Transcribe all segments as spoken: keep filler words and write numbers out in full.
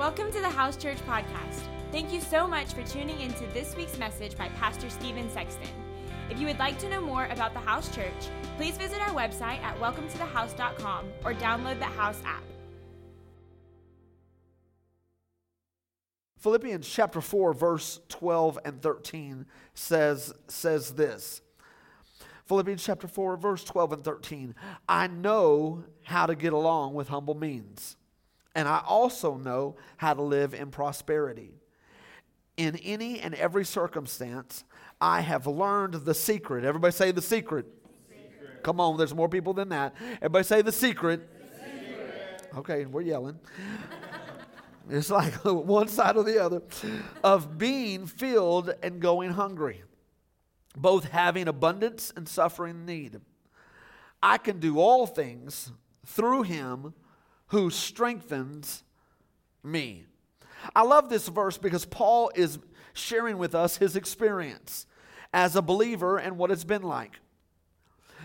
Welcome to the House Church podcast. Thank you so much for tuning into this week's message by Pastor Stephen Sexton. If you would like to know more about the House Church, please visit our website at welcome to the house dot com or download the House app. Philippians chapter four, verse twelve and thirteen says, says this. Philippians chapter four, verse twelve and thirteen. I know how to get along with humble means, and I also know how to live in prosperity. In any and every circumstance, I have learned the secret. Everybody say the secret. The secret. Come on, there's more people than that. Everybody say the secret. The secret. Okay, we're yelling. It's like one side or the other. Of being filled and going hungry, both having abundance and suffering need. I can do all things through him who strengthens me. I love this verse because Paul is sharing with us his experience as a believer and what it's been like.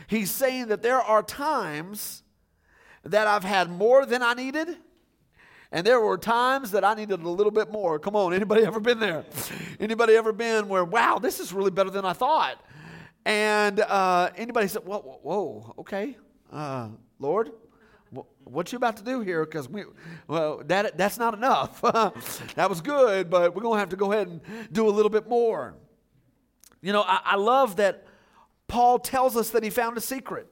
He's saying that there are times that I've had more than I needed, and there were times that I needed a little bit more. Come on, anybody ever been there? Anybody ever been where, wow, this is really better than I thought? And uh, anybody said, whoa, whoa, okay, uh, Lord, what you about to do here? Because we, well, that that's not enough. That was good, but we're gonna have to go ahead and do a little bit more. You know, I, I love that Paul tells us that he found a secret.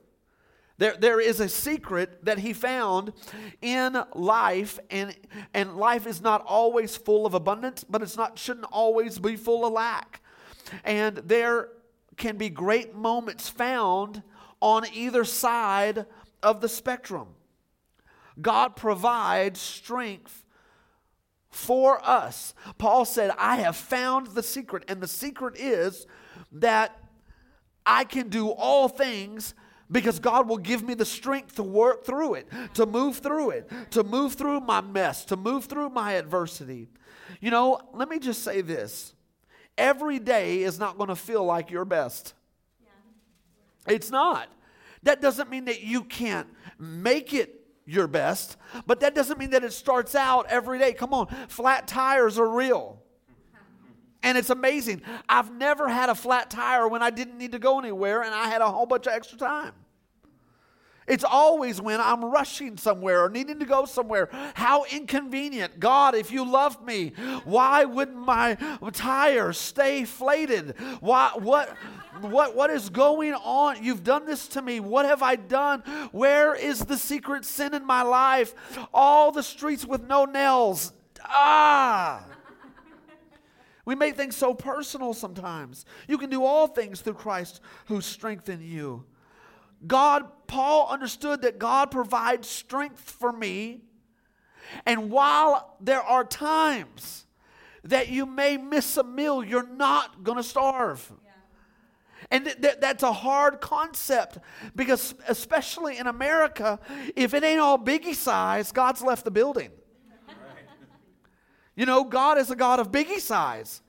There, there is a secret that he found in life, and and life is not always full of abundance, but it's not shouldn't always be full of lack. And there can be great moments found on either side of the spectrum. God provides strength for us. Paul said, I have found the secret. And the secret is that I can do all things because God will give me the strength to work through it, to move through it, to move through my mess, to move through my adversity. You know, let me just say this. Every day is not going to feel like your best. Yeah. It's not. That doesn't mean that you can't make it your best, but that doesn't mean that it starts out every day. Come on, flat tires are real. And it's amazing. I've never had a flat tire when I didn't need to go anywhere and I had a whole bunch of extra time. It's always when I'm rushing somewhere or needing to go somewhere. How inconvenient. God, if you loved me, why wouldn't my tires stay flated? Why, what, what, what is going on? You've done this to me. What have I done? Where is the secret sin in my life? All the streets with no nails. Ah! We make things so personal sometimes. You can do all things through Christ who strengthens you. God, Paul understood that God provides strength for me. And while there are times that you may miss a meal, you're not going to starve. Yeah. And th- th- that's a hard concept because especially in America, if it ain't all biggie size, God's left the building. Right. You know, God is a God of biggie size.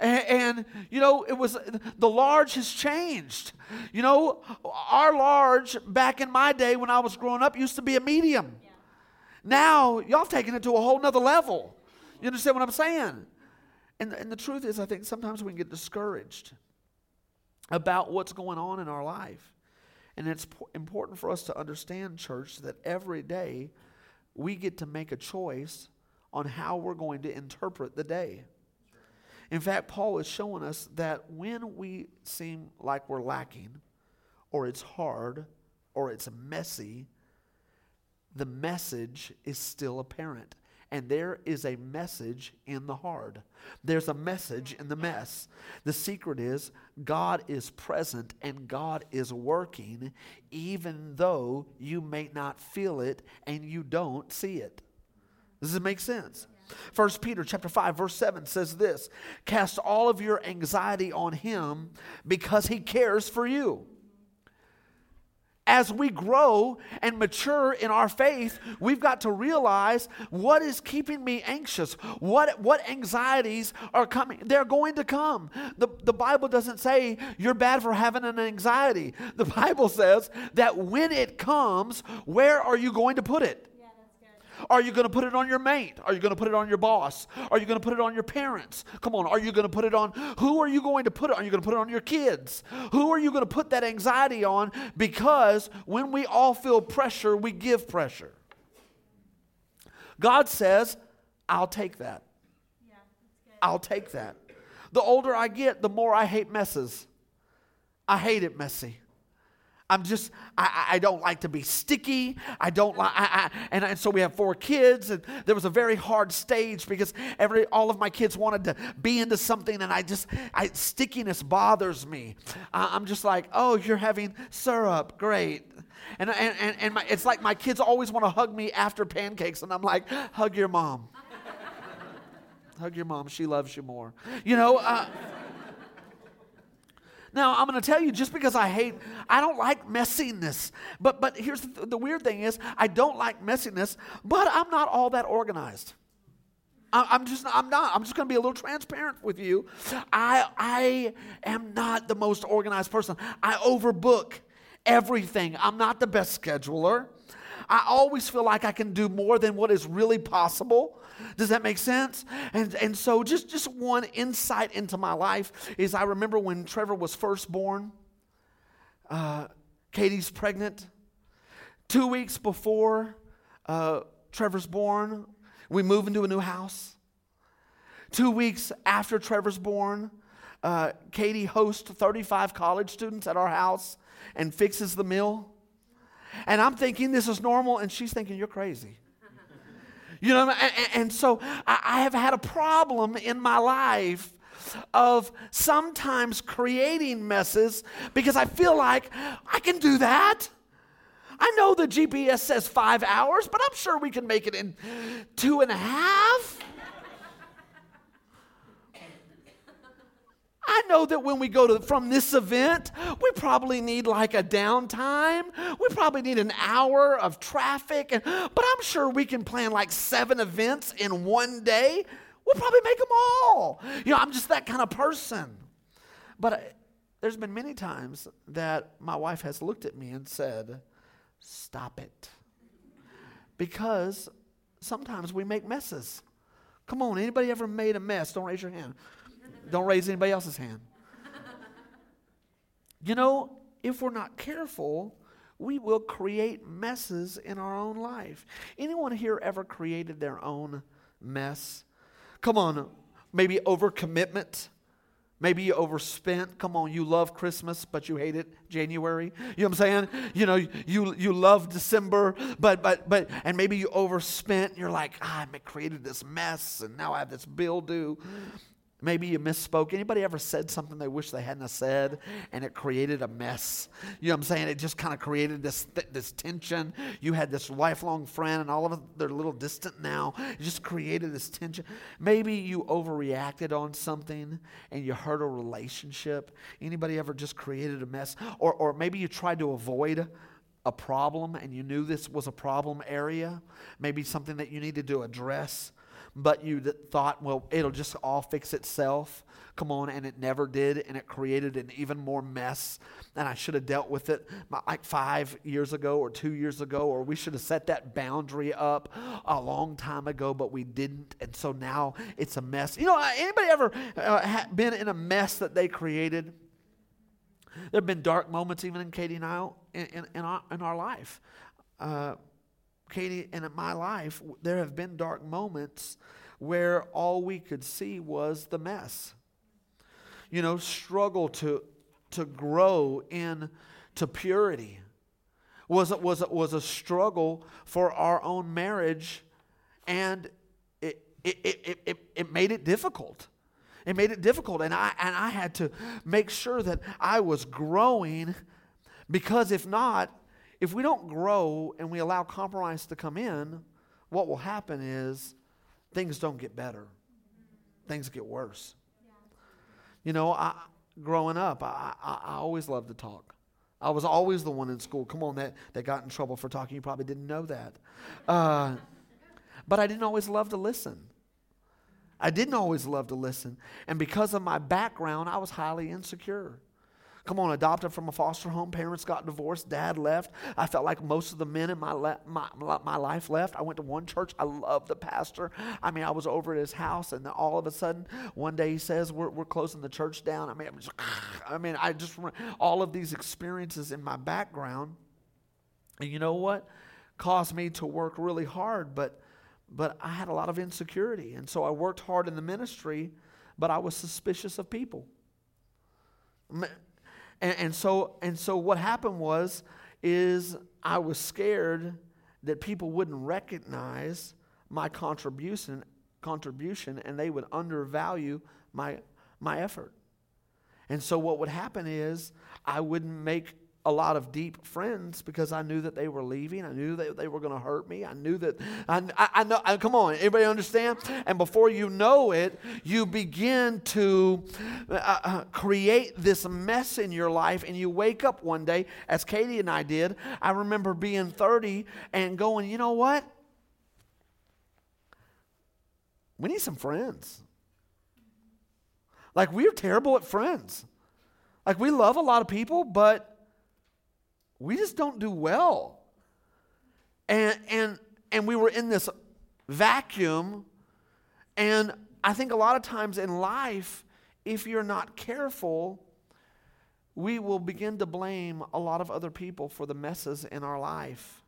And, and, you know, it was the large has changed. You know, our large back in my day when I was growing up used to be a medium. Yeah. Now, y'all have taken it to a whole nother level. You understand what I'm saying? And, and the truth is, I think sometimes we can get discouraged about what's going on in our life. And it's po- important for us to understand, church, that every day we get to make a choice on how we're going to interpret the day. In fact, Paul is showing us that when we seem like we're lacking, or it's hard, or it's messy, the message is still apparent. And there is a message in the hard. There's a message in the mess. The secret is God is present and God is working, even though you may not feel it and you don't see it. Does it make sense? First Peter chapter five, verse seven says this, cast all of your anxiety on him because he cares for you. As we grow and mature in our faith, we've got to realize what is keeping me anxious. What what anxieties are coming? They're going to come. The, the Bible doesn't say you're bad for having an anxiety. The Bible says that when it comes, where are you going to put it? Are you going to put it on your mate? Are you going to put it on your boss? Are you going to put it on your parents? Come on, are you going to put it on? Who are you going to put it on? Are you going to put it on your kids? Who are you going to put that anxiety on? Because when we all feel pressure, we give pressure. God says, I'll take that. Yeah, I'll take that. The older I get, the more I hate messes. I hate it messy. I'm just, I, I don't like to be sticky. I don't like, I, I, and, and so we have four kids, and there was a very hard stage because every, all of my kids wanted to be into something, and I just, I, stickiness bothers me. I, I'm just like, oh, you're having syrup, great. And, and, and, and my, it's like my kids always want to hug me after pancakes, and I'm like, hug your mom. Hug your mom, she loves you more. You know, uh, now, I'm going to tell you, just because I hate, I don't like messiness. But but here's the, the weird thing is, I don't like messiness, but I'm not all that organized. I, I'm just I'm not. I'm just going to be a little transparent with you. I I am not the most organized person. I overbook everything. I'm not the best scheduler. I always feel like I can do more than what is really possible. Does that make sense? And and so just, just one insight into my life is I remember when Trevor was first born, uh, Katie's pregnant. Two weeks before uh, Trevor's born, we move into a new house. Two weeks after Trevor's born, uh, Katie hosts thirty-five college students at our house and fixes the meal. And I'm thinking this is normal, and she's thinking you're crazy. You know, and, and so I have had a problem in my life of sometimes creating messes because I feel like I can do that. I know the G P S says five hours, but I'm sure we can make it in two and a half. I know that when we go to from this event, we probably need like a downtime. We probably need an hour of traffic. And, but I'm sure we can plan like seven events in one day. We'll probably make them all. You know, I'm just that kind of person. But I, there's been many times that my wife has looked at me and said, stop it. Because sometimes we make messes. Come on, anybody ever made a mess? Don't raise your hand. Don't raise anybody else's hand. You know, if we're not careful, we will create messes in our own life. Anyone here ever created their own mess? Come on, maybe overcommitment. Maybe you overspent. Come on, you love Christmas, but you hate it January. You know what I'm saying? You know, you you love December, but but but and maybe you overspent. And you're like, ah, I created this mess, and now I have this bill due. Maybe you misspoke. Anybody ever said something they wish they hadn't said, and it created a mess? You know what I'm saying? It just kind of created this th- this tension. You had this lifelong friend, and all of them, they're a little distant now. It just created this tension. Maybe you overreacted on something, and you hurt a relationship. Anybody ever just created a mess? Or or maybe you tried to avoid a problem, and you knew this was a problem area. Maybe something that you needed to address. But you thought, well, it'll just all fix itself. Come on, and it never did, and it created an even more mess. And I should have dealt with it like five years ago or two years ago, or we should have set that boundary up a long time ago, but we didn't. And so now it's a mess. You know, anybody ever uh, been in a mess that they created? There have been dark moments even in Katie and I, in, in, in, our, in our life. Uh Katie, and in my life, there have been dark moments where all we could see was the mess. You know, struggle to to grow in to purity was it was it was a struggle for our own marriage, and it it it it, it made it difficult. It made it difficult, and I and I had to make sure that I was growing, because if not. If we don't grow and we allow compromise to come in, what will happen is things don't get better. Things get worse. Yeah. You know, I, growing up, I, I, I always loved to talk. I was always the one in school. Come on, that, that got in trouble for talking. You probably didn't know that. Uh, but I didn't always love to listen. I didn't always love to listen. And because of my background, I was highly insecure. Come on, adopted from a foster home. Parents got divorced. Dad left. I felt like most of the men in my, le- my, my life left. I went to one church. I loved the pastor. I mean, I was over at his house, and all of a sudden, one day he says, we're, we're closing the church down. I mean, I'm just, I mean, I just, all of these experiences in my background, and you know what? Caused me to work really hard, but but I had a lot of insecurity, and so I worked hard in the ministry, but I was suspicious of people. And, and so and so what happened was is I was scared that people wouldn't recognize my contribution contribution and they would undervalue my my effort. And so what would happen is I wouldn't make a lot of deep friends because I knew that they were leaving. I knew that they were going to hurt me. I knew that, I, I, I know, I, come on, everybody understand? And before you know it, you begin to uh, create this mess in your life, and you wake up one day, as Katie and I did. I remember being thirty and going, you know what? We need some friends. Like, we're terrible at friends. Like, we love a lot of people, but we just don't do well. And and and we were in this vacuum. And I think a lot of times in life, if you're not careful, we will begin to blame a lot of other people for the messes in our life.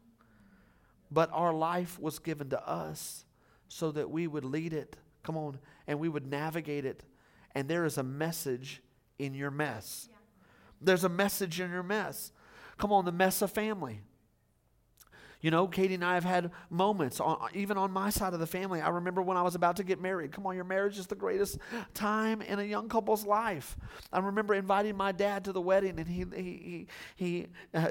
But our life was given to us so that we would lead it. Come on. And we would navigate it. And there is a message in your mess. Yeah. There's a message in your mess. Come on, the mess of family. You know, Katie and I have had moments, on, even on my side of the family. I remember when I was about to get married. Come on, your marriage is the greatest time in a young couple's life. I remember inviting my dad to the wedding, and he, he, he, he uh,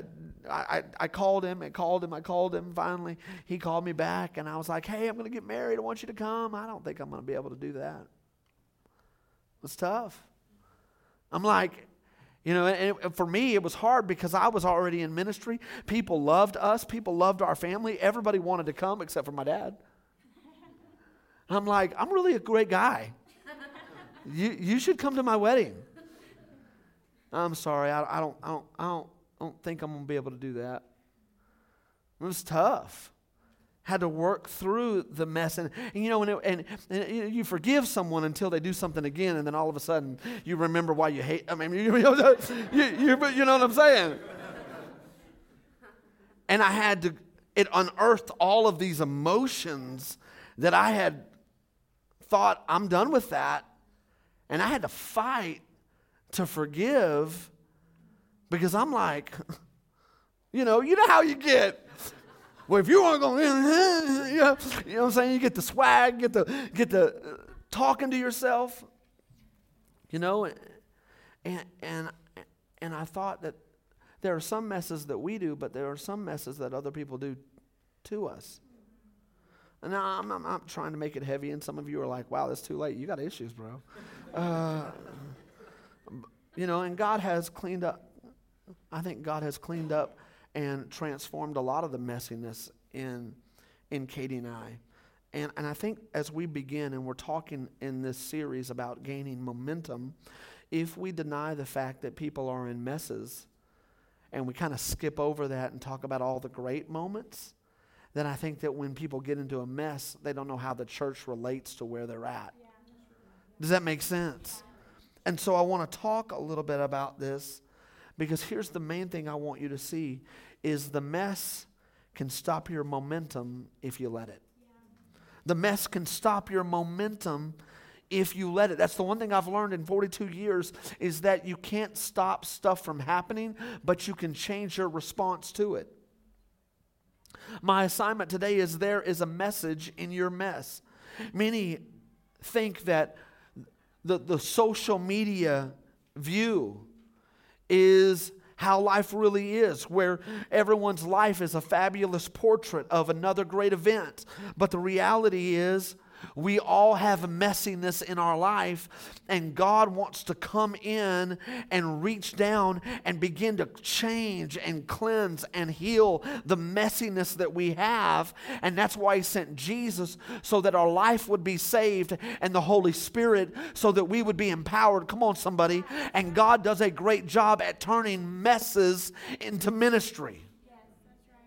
I, I called him, I called him, I called him. Finally, he called me back, and I was like, hey, I'm going to get married. I want you to come. I don't think I'm going to be able to do that. It's tough. I'm like, you know, and it, for me, it was hard because I was already in ministry. People loved us. People loved our family. Everybody wanted to come except for my dad. And I'm like, I'm really a great guy. You you should come to my wedding. I'm sorry. I, I don't I don't I don't I don't think I'm gonna be able to do that. It was tough. Had to work through the mess, and, and you know, and, and, and you forgive someone until they do something again, and then all of a sudden you remember why you hate. I mean, you, you, you, you know what I'm saying? And I had to. It unearthed all of these emotions that I had thought, I'm done with that, and I had to fight to forgive because I'm like, you know, you know how you get. Well, if you aren't going, you know, you know what I'm saying? You get the swag, get the get the uh, talking to yourself, you know. And and and I thought that there are some messes that we do, but there are some messes that other people do to us. And now I'm, I'm, I'm trying to make it heavy, and some of you are like, "Wow, that's too late. You got issues, bro." uh, you know, and God has cleaned up. I think God has cleaned up and transformed a lot of the messiness in in Katie and I. And and I think as we begin, and we're talking in this series about gaining momentum, if we deny the fact that people are in messes, and we kind of skip over that and talk about all the great moments, then I think that when people get into a mess, they don't know how the church relates to where they're at. Yeah. Does that make sense? Yeah. And so I want to talk a little bit about this, because here's the main thing I want you to see is the mess can stop your momentum if you let it. Yeah. The mess can stop your momentum if you let it. That's the one thing I've learned in forty-two years is that you can't stop stuff from happening, but you can change your response to it. My assignment today is there is a message in your mess. Many think that the, the social media view is how life really is, where everyone's life is a fabulous portrait of another great event. But the reality is We all have messiness in our life, and God wants to come in and reach down and begin to change and cleanse and heal the messiness that we have. And that's why He sent Jesus, so that our life would be saved, and the Holy Spirit, so that we would be empowered. Come on, somebody. And God does a great job at turning messes into ministry. Yes, that's right.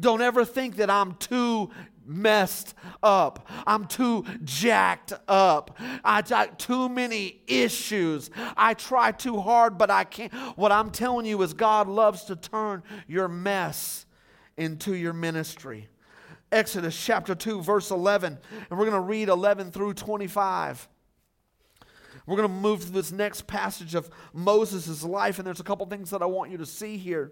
Don't ever think that I'm too messed up. I'm too jacked up. I got too many issues. I try too hard, but I can't. What I'm telling you is God loves to turn your mess into your ministry. Exodus chapter two, verse eleven. And we're going to read eleven through twenty-five. We're going to move to this next passage of Moses' life, and there's a couple things that I want you to see here.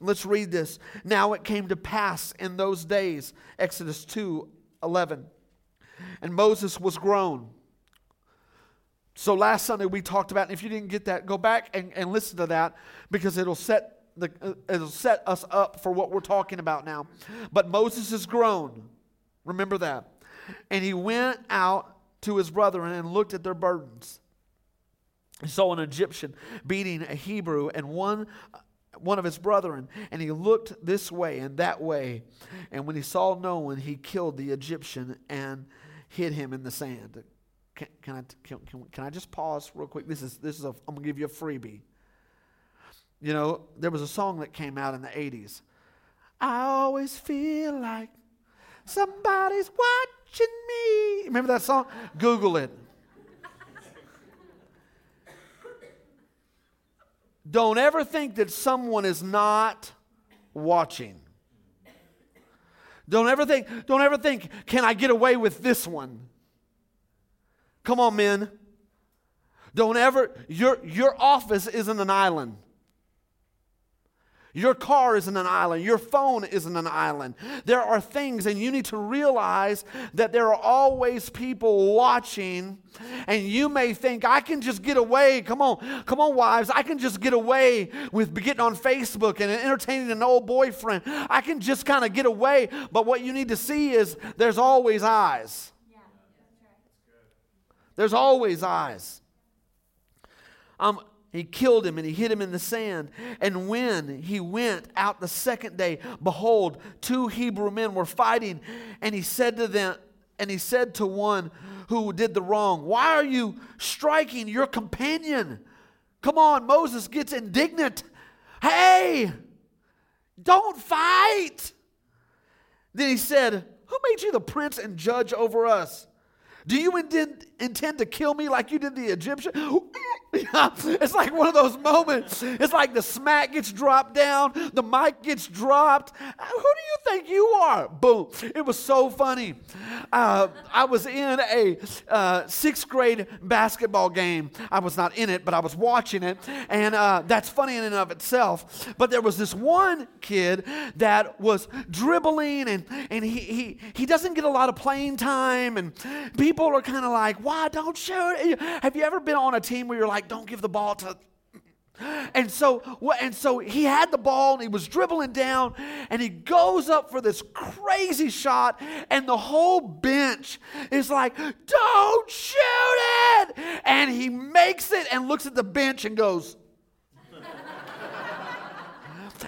Let's read this. Now it came to pass in those days, Exodus two, eleven, and Moses was grown. So last Sunday we talked about, and if you didn't get that, go back and, and listen to that, because it'll set the it'll set us up for what we're talking about now. But Moses is grown. Remember that. And he went out to his brethren and looked at their burdens. He saw an Egyptian beating a Hebrew and one one of his brethren, and he looked this way and that way, and when he saw no one, he killed the Egyptian and hid him in the sand. Can, can I can, can I just pause real quick? This is this is a, I'm gonna give you a freebie. You know, there was a song that came out in the eighties. I always feel like somebody's watching me. Remember that song? Google it. Don't ever think that someone is not watching. Don't ever think, don't ever think, can I get away with this one? Come on, men. Don't ever, your, your office isn't an island. Your car isn't an island. Your phone isn't an island. There are things, and you need to realize that there are always people watching, and you may think, I can just get away. Come on. Come on, wives. I can just get away with getting on Facebook and entertaining an old boyfriend. I can just kind of get away. But what you need to see is there's always eyes. Yeah. There's always eyes. Um. He killed him and he hid him in the sand. And when he went out the second day, behold, two Hebrew men were fighting. And he said to them, and he said to one who did the wrong, why are you striking your companion? Come on, Moses gets indignant. Hey, don't fight. Then he said, who made you the prince and judge over us? Do you intend, intend to kill me like you did the Egyptian? It's like one of those moments. It's like the smack gets dropped down. The mic gets dropped. Who do you think you are? Boom. It was so funny. Uh, I was in a uh, sixth grade basketball game. I was not in it, but I was watching it. And uh, that's funny in and of itself. But there was this one kid that was dribbling, and, and he, he, he doesn't get a lot of playing time. And people are kind of like, why don't you? Have you ever been on a team where you're like, don't give the ball to... And so, and so he had the ball, and he was dribbling down, and he goes up for this crazy shot, and the whole bench is like, don't shoot it! And he makes it and looks at the bench and goes...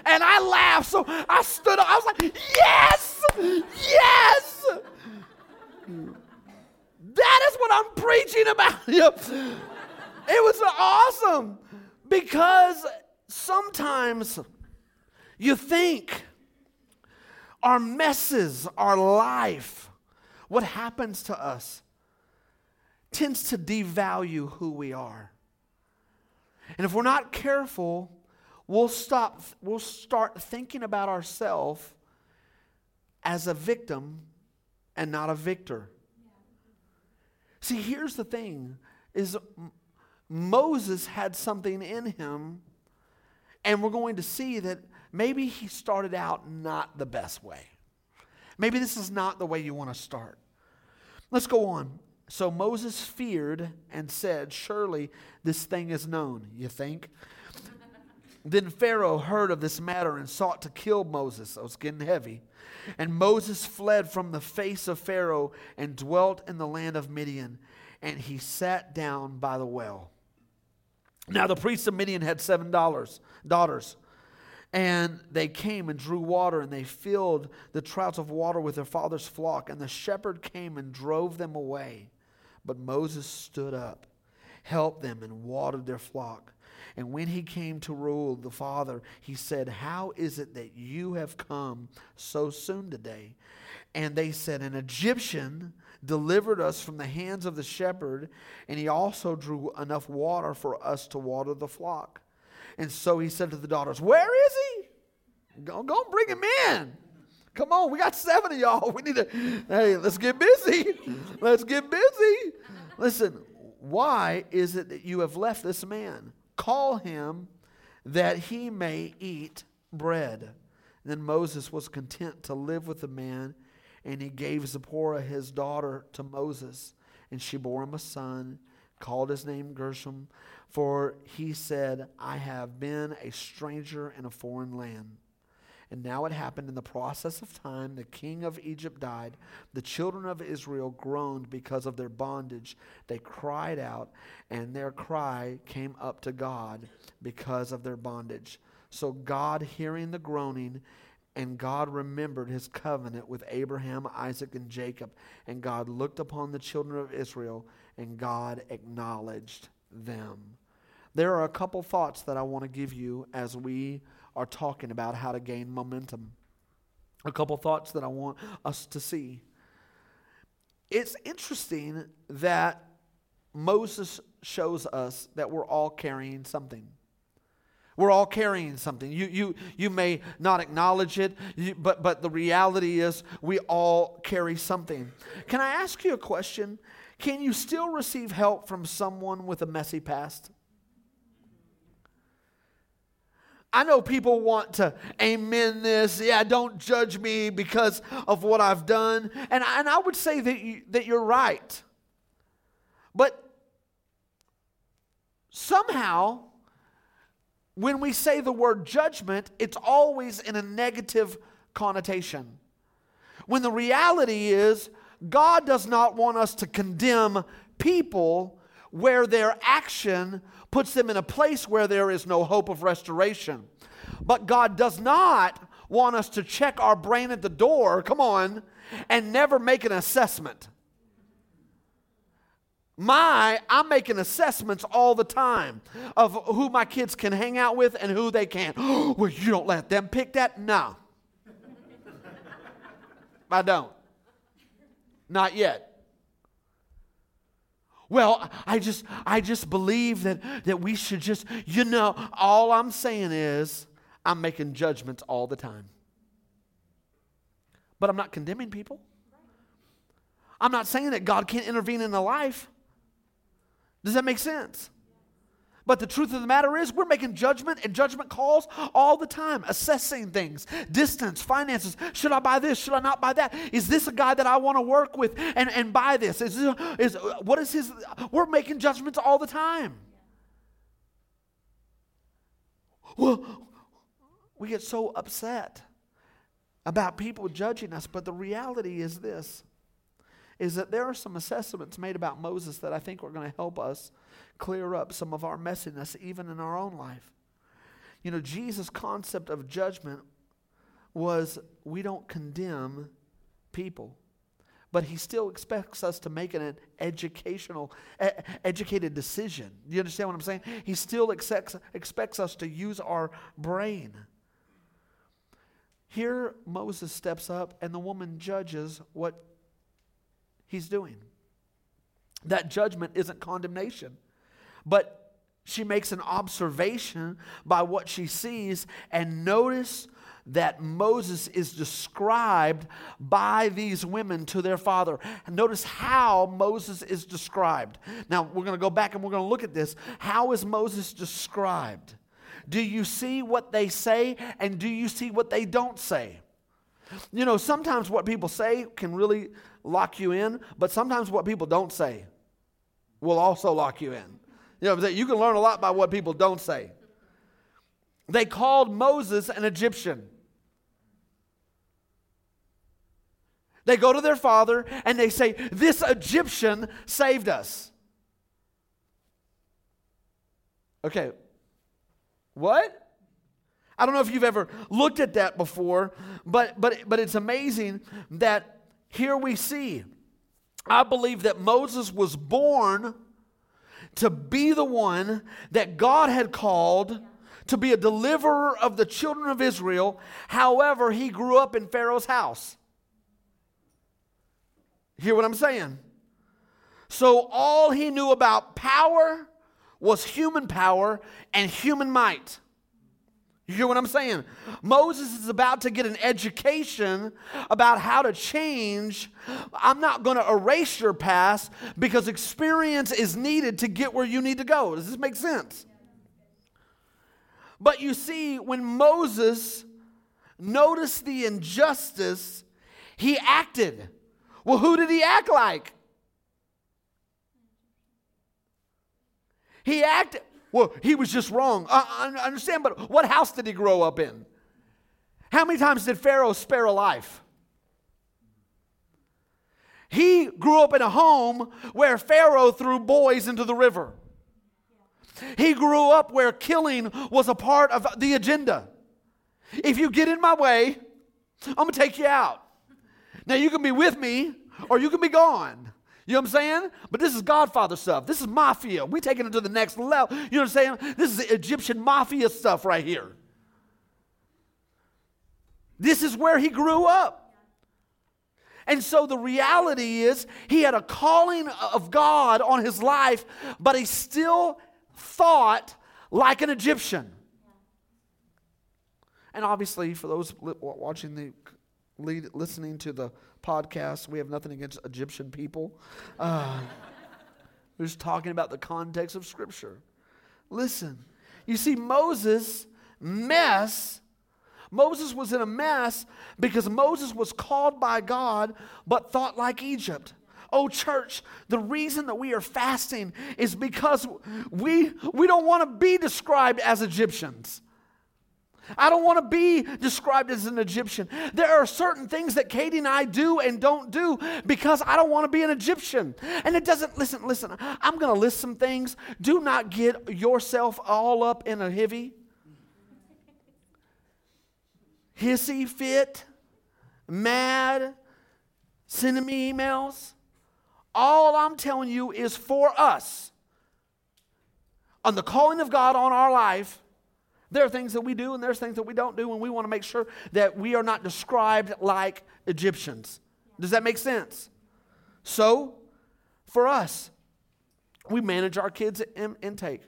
And I laughed, so I stood up. I was like, yes! Yes! That is what I'm preaching about. It was awesome, because sometimes you think our messes, our life, what happens to us tends to devalue who we are. And if we're not careful, we'll stop, we'll start thinking about ourselves as a victim and not a victor. See, here's the thing, is Moses had something in him, and we're going to see that maybe he started out not the best way. Maybe this is not the way you want to start. Let's go on. So Moses feared and said, surely this thing is known, you think? Then Pharaoh heard of this matter and sought to kill Moses. So it's getting heavy. And Moses fled from the face of Pharaoh and dwelt in the land of Midian. And he sat down by the well. Now the priests of Midian had seven daughters. And they came and drew water, and they filled the troughs of water with their father's flock. And the shepherd came and drove them away. But Moses stood up, helped them, and watered their flock. And when he came to rule the father, he said, "How is it that you have come so soon today?" And they said, "An Egyptian delivered us from the hands of the shepherd, and he also drew enough water for us to water the flock." And so he said to the daughters, "Where is he? Go, go bring him in. Come on, we got seven of y'all. We need to, hey, let's get busy. Let's get busy. Listen, why is it that you have left this man? Call him that he may eat bread." Then Moses was content to live with the man, and he gave Zipporah his daughter to Moses. And she bore him a son, called his name Gershom, for he said, "I have been a stranger in a foreign land." And now it happened in the process of time, the king of Egypt died. The children of Israel groaned because of their bondage. They cried out, and their cry came up to God because of their bondage. So God, hearing the groaning, and God remembered his covenant with Abraham, Isaac, and Jacob. And God looked upon the children of Israel, and God acknowledged them. There are a couple thoughts that I want to give you as we are talking about how to gain momentum. A couple thoughts that I want us to see. It's interesting that Moses shows us that we're all carrying something. We're all carrying something. You you you may not acknowledge it, you, but but the reality is we all carry something. Can I ask you a question? Can you still receive help from someone with a messy past? I know people want to amen this. Yeah, don't judge me because of what I've done. And I, and I would say that, you, that you're right. But somehow, when we say the word judgment, it's always in a negative connotation. When the reality is, God does not want us to condemn people where their action puts them in a place where there is no hope of restoration. But God does not want us to check our brain at the door, come on, and never make an assessment. My, I make assessments all the time of who my kids can hang out with and who they can't. Well, you don't let them pick that? No. I don't. Not yet. Well, I just I just believe that, that we should just, you know, all I'm saying is I'm making judgments all the time. But I'm not condemning people. I'm not saying that God can't intervene in the life. Does that make sense? But the truth of the matter is we're making judgment and judgment calls all the time, assessing things, distance, finances. Should I buy this? Should I not buy that? Is this a guy that I want to work with and, and buy this? Is, this, is what is his? We're making judgments all the time. Well, we get so upset about people judging us, but the reality is this, is that there are some assessments made about Moses that I think are going to help us clear up some of our messiness, even in our own life. You know, Jesus' concept of judgment was we don't condemn people, but he still expects us to make an educational, educated decision. You understand what I'm saying? He still expects, expects us to use our brain. Here, Moses steps up, and the woman judges what he's doing. That judgment isn't condemnation, but she makes an observation by what she sees, and notice that Moses is described by these women to their father. And notice how Moses is described. Now, we're going to go back and we're going to look at this. How is Moses described? Do you see what they say, and do you see what they don't say? You know, sometimes what people say can really lock you in, but sometimes what people don't say will also lock you in. You know, you can learn a lot by what people don't say. They called Moses an Egyptian. They go to their father and they say, "This Egyptian saved us." Okay, what? I don't know if you've ever looked at that before, but but but it's amazing that here we see. I believe that Moses was born to be the one that God had called to be a deliverer of the children of Israel. However, he grew up in Pharaoh's house. Hear what I'm saying? So all he knew about power was human power and human might. You hear what I'm saying? Moses is about to get an education about how to change. I'm not going to erase your past because experience is needed to get where you need to go. Does this make sense? But you see, when Moses noticed the injustice, he acted. Well, who did he act like? He acted. Well, he was just wrong. I, I understand, but what house did he grow up in? How many times did Pharaoh spare a life? He grew up in a home where Pharaoh threw boys into the river. He grew up where killing was a part of the agenda. If you get in my way, I'm going to take you out. Now, you can be with me or you can be gone. You know what I'm saying? But this is Godfather stuff. This is mafia. We're taking it to the next level. You know what I'm saying? This is the Egyptian mafia stuff right here. This is where he grew up. And so the reality is he had a calling of God on his life, but he still thought like an Egyptian. And obviously, for those watching the Lead, listening to the podcast, we have nothing against Egyptian people. Uh, we're just talking about the context of Scripture. Listen, you see, Moses mess. Moses was in a mess because Moses was called by God but thought like Egypt. Oh, church, the reason that we are fasting is because we we don't want to be described as Egyptians. I don't want to be described as an Egyptian. There are certain things that Katie and I do and don't do because I don't want to be an Egyptian. And it doesn't, listen, listen, I'm going to list some things. Do not get yourself all up in a heavy, hissy fit, mad, sending me emails. All I'm telling you is for us, on the calling of God on our life, there are things that we do and there's things that we don't do, and we want to make sure that we are not described like Egyptians. Does that make sense? So, for us, we manage our kids' in- intake.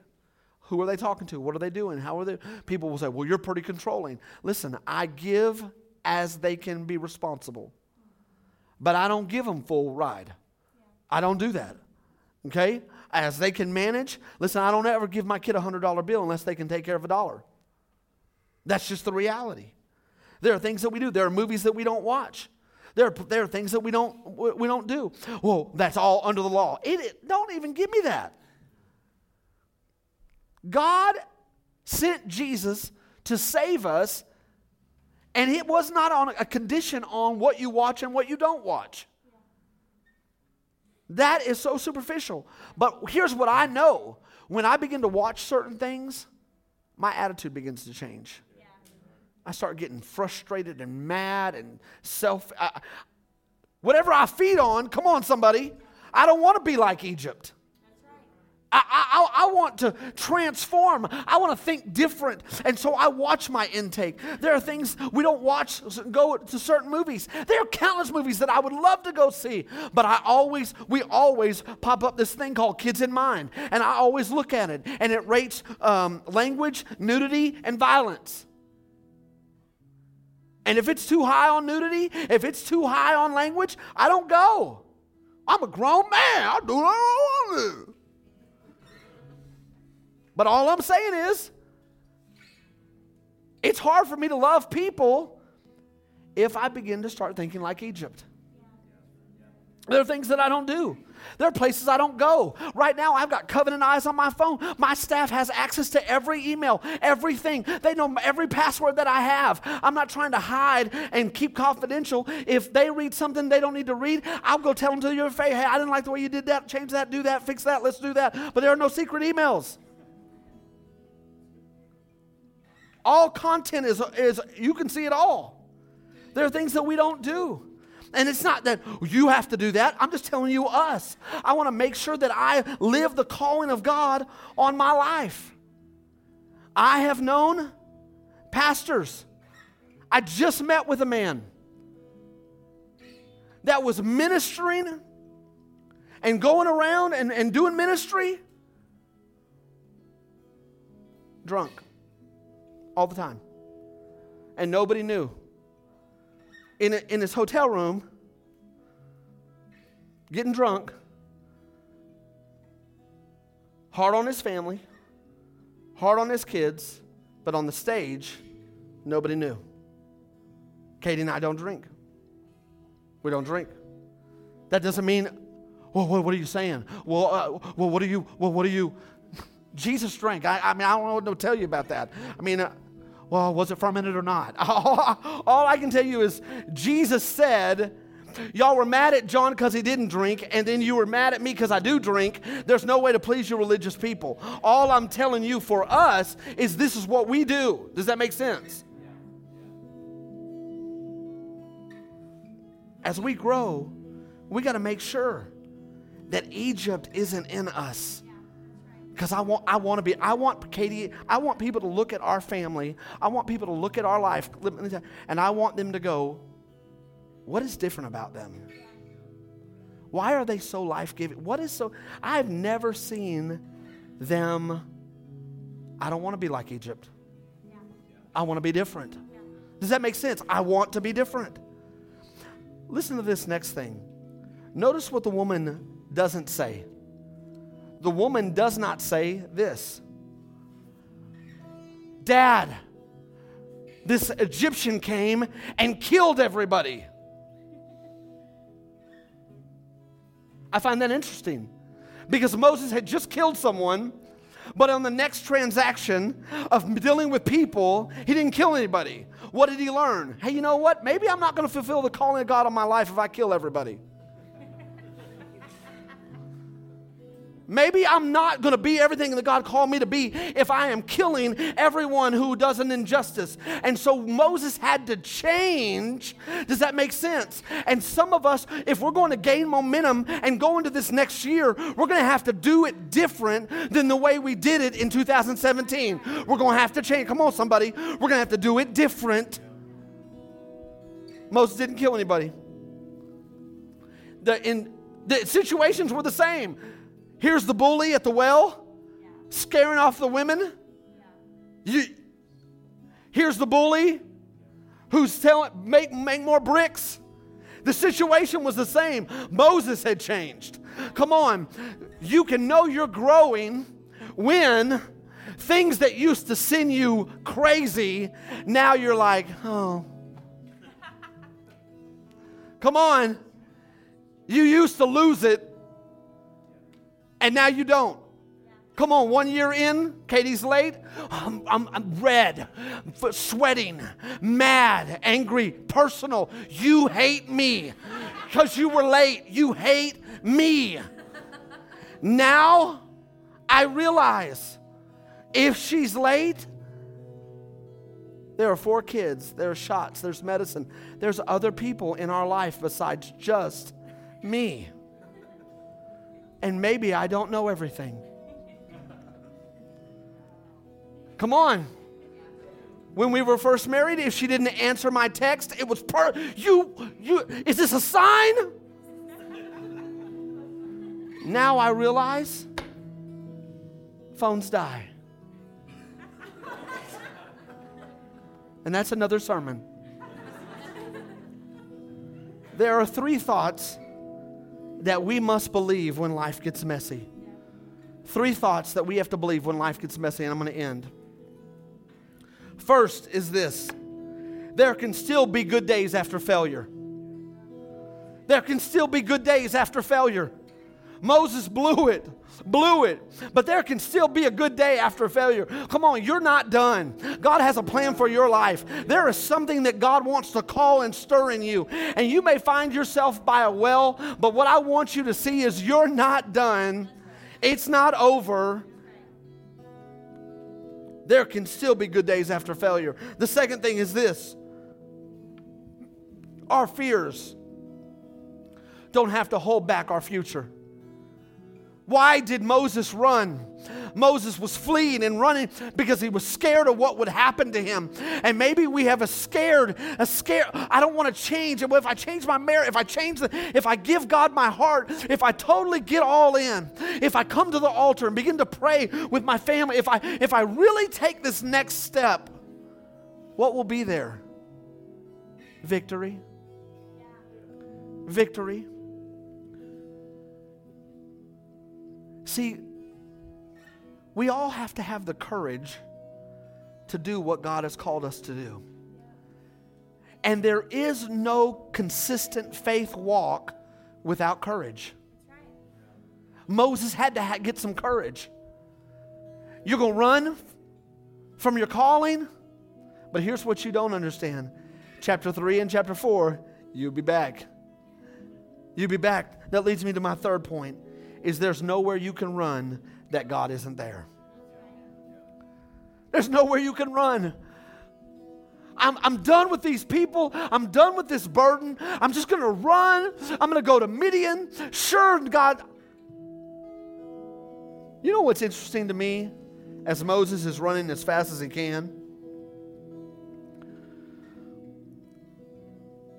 Who are they talking to? What are they doing? How are they? People will say, well, you're pretty controlling. Listen, I give as they can be responsible, but I don't give them full ride. I don't do that. Okay? As they can manage. Listen, I don't ever give my kid a one hundred dollar bill unless they can take care of a dollar. That's just the reality. There are things that we do. There are movies that we don't watch. There are, there are things that we don't we don't do. Well, that's all under the law. It, it, don't even give me that. God sent Jesus to save us, and it was not on a condition on what you watch and what you don't watch. That is so superficial. But here's what I know. When I begin to watch certain things, my attitude begins to change. Yeah. I start getting frustrated and mad and self... I, whatever I feed on, come on, somebody. I don't want to be like Egypt. That's right. I, I, I want to transform. I want to think different. And so I watch my intake. There are things we don't watch, go to certain movies. There are countless movies that I would love to go see, but I always, we always pop up this thing called Kids in Mind. And I always look at it, and it rates um, language, nudity, and violence. And if it's too high on nudity, if it's too high on language, I don't go. I'm a grown man. I do what I want to do. But all I'm saying is, it's hard for me to love people if I begin to start thinking like Egypt. There are things that I don't do. There are places I don't go. Right now, I've got Covenant Eyes on my phone. My staff has access to every email, everything. They know every password that I have. I'm not trying to hide and keep confidential. If they read something they don't need to read, I'll go tell them to your face, hey, I didn't like the way you did that. Change that, do that, fix that, let's do that. But there are no secret emails. All content is, is you can see it all. There are things that we don't do. And it's not that you have to do that. I'm just telling you us. I want to make sure that I live the calling of God on my life. I have known pastors. I just met with a man that was ministering and going around and, and doing ministry drunk all the time. And nobody knew. In, a, in his hotel room, getting drunk, hard on his family, hard on his kids, but on the stage, nobody knew. Katie and I don't drink. We don't drink. That doesn't mean, well, what are you saying? Well, uh, well, what are you, well, what are you? Jesus drank. I, I mean, I don't know what to tell you about that. I mean, uh, well, was it fermented or not? All I can tell you is Jesus said, y'all were mad at John because he didn't drink, and then you were mad at me because I do drink. There's no way to please your religious people. All I'm telling you for us is this is what we do. Does that make sense? As we grow, we got to make sure that Egypt isn't in us. Because I want, I want to be, I want Katie, I want people to look at our family. I want people to look at our life. And I want them to go, what is different about them? Why are they so life-giving? What is so, I've never seen them, I don't want to be like Egypt. I want to be different. Does that make sense? I want to be different. Listen to this next thing. Notice what the woman doesn't say. The woman does not say this. Dad, this Egyptian came and killed everybody. I find that interesting because Moses had just killed someone, but on the next transaction of dealing with people, he didn't kill anybody. What did he learn? Hey, you know what? Maybe I'm not going to fulfill the calling of God on my life if I kill everybody. Maybe I'm not going to be everything that God called me to be if I am killing everyone who does an injustice. And so Moses had to change. Does that make sense? And some of us, if we're going to gain momentum and go into this next year, we're going to have to do it different than the way we did it in two thousand seventeen. We're going to have to change. Come on, somebody. We're going to have to do it different. Moses didn't kill anybody. The, in, the situations were the same. Here's the bully at the well, yeah. Scaring off the women. Yeah. You, here's the bully who's telling, make, make more bricks. The situation was the same. Moses had changed. Come on. You can know you're growing when things that used to send you crazy, now you're like, oh. Come on. You used to lose it. And now you don't. Come on, one year in, Katie's late. I'm, I'm, I'm red, sweating, mad, angry, personal. You hate me because you were late. You hate me. Now I realize if she's late, there are four kids, there are shots, there's medicine. There's other people in our life besides just me. And maybe I don't know everything. Come on. When we were first married, if she didn't answer my text, it was per you, you, is this a sign? Now I realize phones die. And that's another sermon. There are three thoughts that we must believe when life gets messy. Three thoughts that we have to believe when life gets messy, and I'm going to end. First is this. There can still be good days after failure. There can still be good days after failure. Moses blew it. Blew it. But there can still be a good day after failure. Come on, you're not done. God has a plan for your life. There is something that God wants to call and stir in you. And you may find yourself by a well, but what I want you to see is you're not done. It's not over. There can still be good days after failure. The second thing is this. Our fears don't have to hold back our future. Why did Moses run? Moses was fleeing and running because he was scared of what would happen to him. And maybe we have a scared, a scared, I don't want to change. If I change my marriage, if I change, the, if I give God my heart, if I totally get all in, if I come to the altar and begin to pray with my family, if I, if I really take this next step, what will be there? Victory. Victory. See, we all have to have the courage to do what God has called us to do. And there is no consistent faith walk without courage. Moses had to ha- get some courage. You're going to run from your calling, but here's what you don't understand. Chapter three and chapter four, you'll be back. You'll be back. That leads me to my third point. Is there's nowhere you can run that God isn't there. There's nowhere you can run. I'm, I'm done with these people. I'm done with this burden. I'm just going to run. I'm going to go to Midian. Sure, God. You know what's interesting to me? As Moses is running as fast as he can,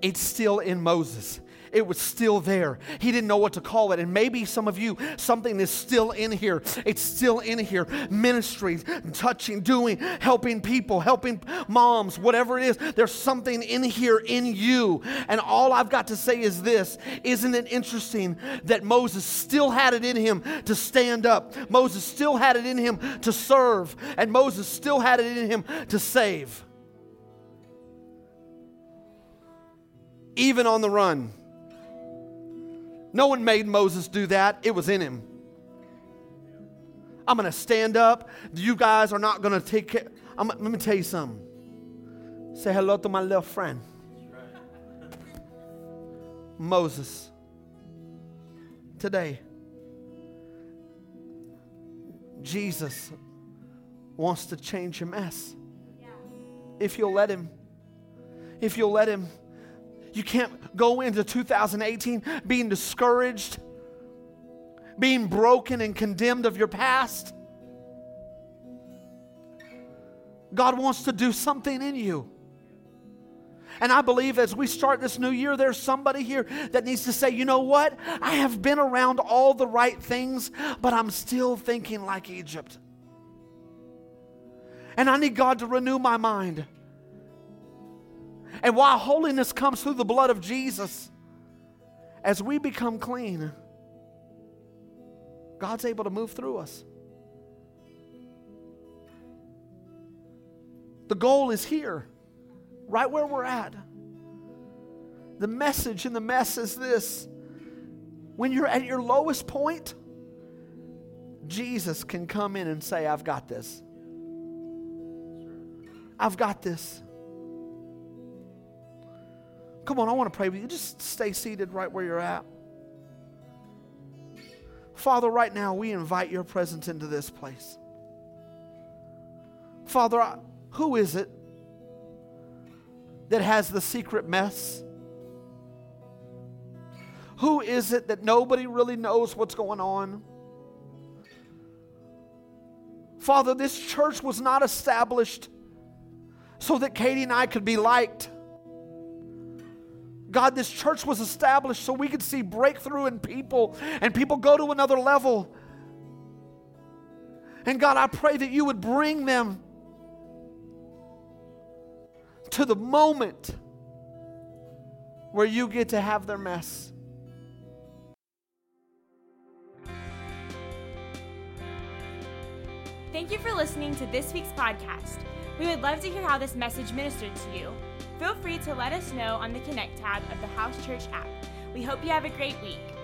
it's still in Moses. It was still there. He didn't know what to call it. And maybe some of you, something is still in here. It's still in here. Ministry, touching, doing, helping people, helping moms, whatever it is. There's something in here in you. And all I've got to say is this. Isn't it interesting that Moses still had it in him to stand up? Moses still had it in him to serve. And Moses still had it in him to save. Even on the run. No one made Moses do that. It was in him. I'm going to stand up. You guys are not going to take care. I'm, let me tell you something. Say hello to my little friend. Right. Moses. Today, Jesus wants to change your mess. Yeah. If you'll let him. If you'll let him. You can't go into two thousand eighteen being discouraged, being broken and condemned of your past. God wants to do something in you. And I believe as we start this new year, there's somebody here that needs to say, you know what? I have been around all the right things, but I'm still thinking like Egypt. And I need God to renew my mind. And while holiness comes through the blood of Jesus, as we become clean, God's able to move through us. The goal is here, right where we're at. The message in the mess is this. When you're at your lowest point, Jesus can come in and say, I've got this. I've got this. Come on, I want to pray with you. Just stay seated right where you're at. Father, right now we invite your presence into this place. Father, I, who is it that has the secret mess? Who is it that nobody really knows what's going on? Father, this church was not established so that Katie and I could be liked. God, this church was established so we could see breakthrough in people and people go to another level. And God, I pray that you would bring them to the moment where you get to have their mess. Thank you for listening to this week's podcast. We would love to hear how this message ministered to you. Feel free to let us know on the Connect tab of the House Church app. We hope you have a great week.